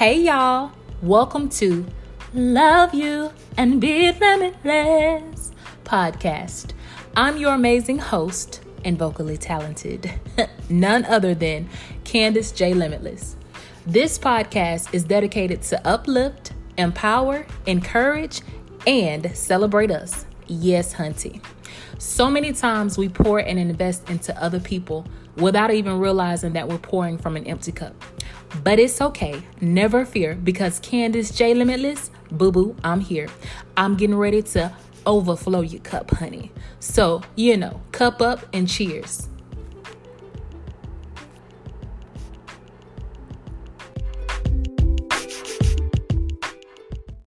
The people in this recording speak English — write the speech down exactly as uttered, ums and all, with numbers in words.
Hey y'all, welcome to Love You and Be Limitless podcast. I'm your amazing host and vocally talented, none other than Candace J. Limitless. This podcast is dedicated to uplift, empower, encourage, and celebrate us. Yes, hunty. So many times we pour and invest into other people without even realizing that we're pouring from an empty cup. But it's okay. Never fear, because Candace J. Limitless, boo-boo, I'm here. I'm getting ready to overflow your cup, honey. So, you know, cup up and cheers.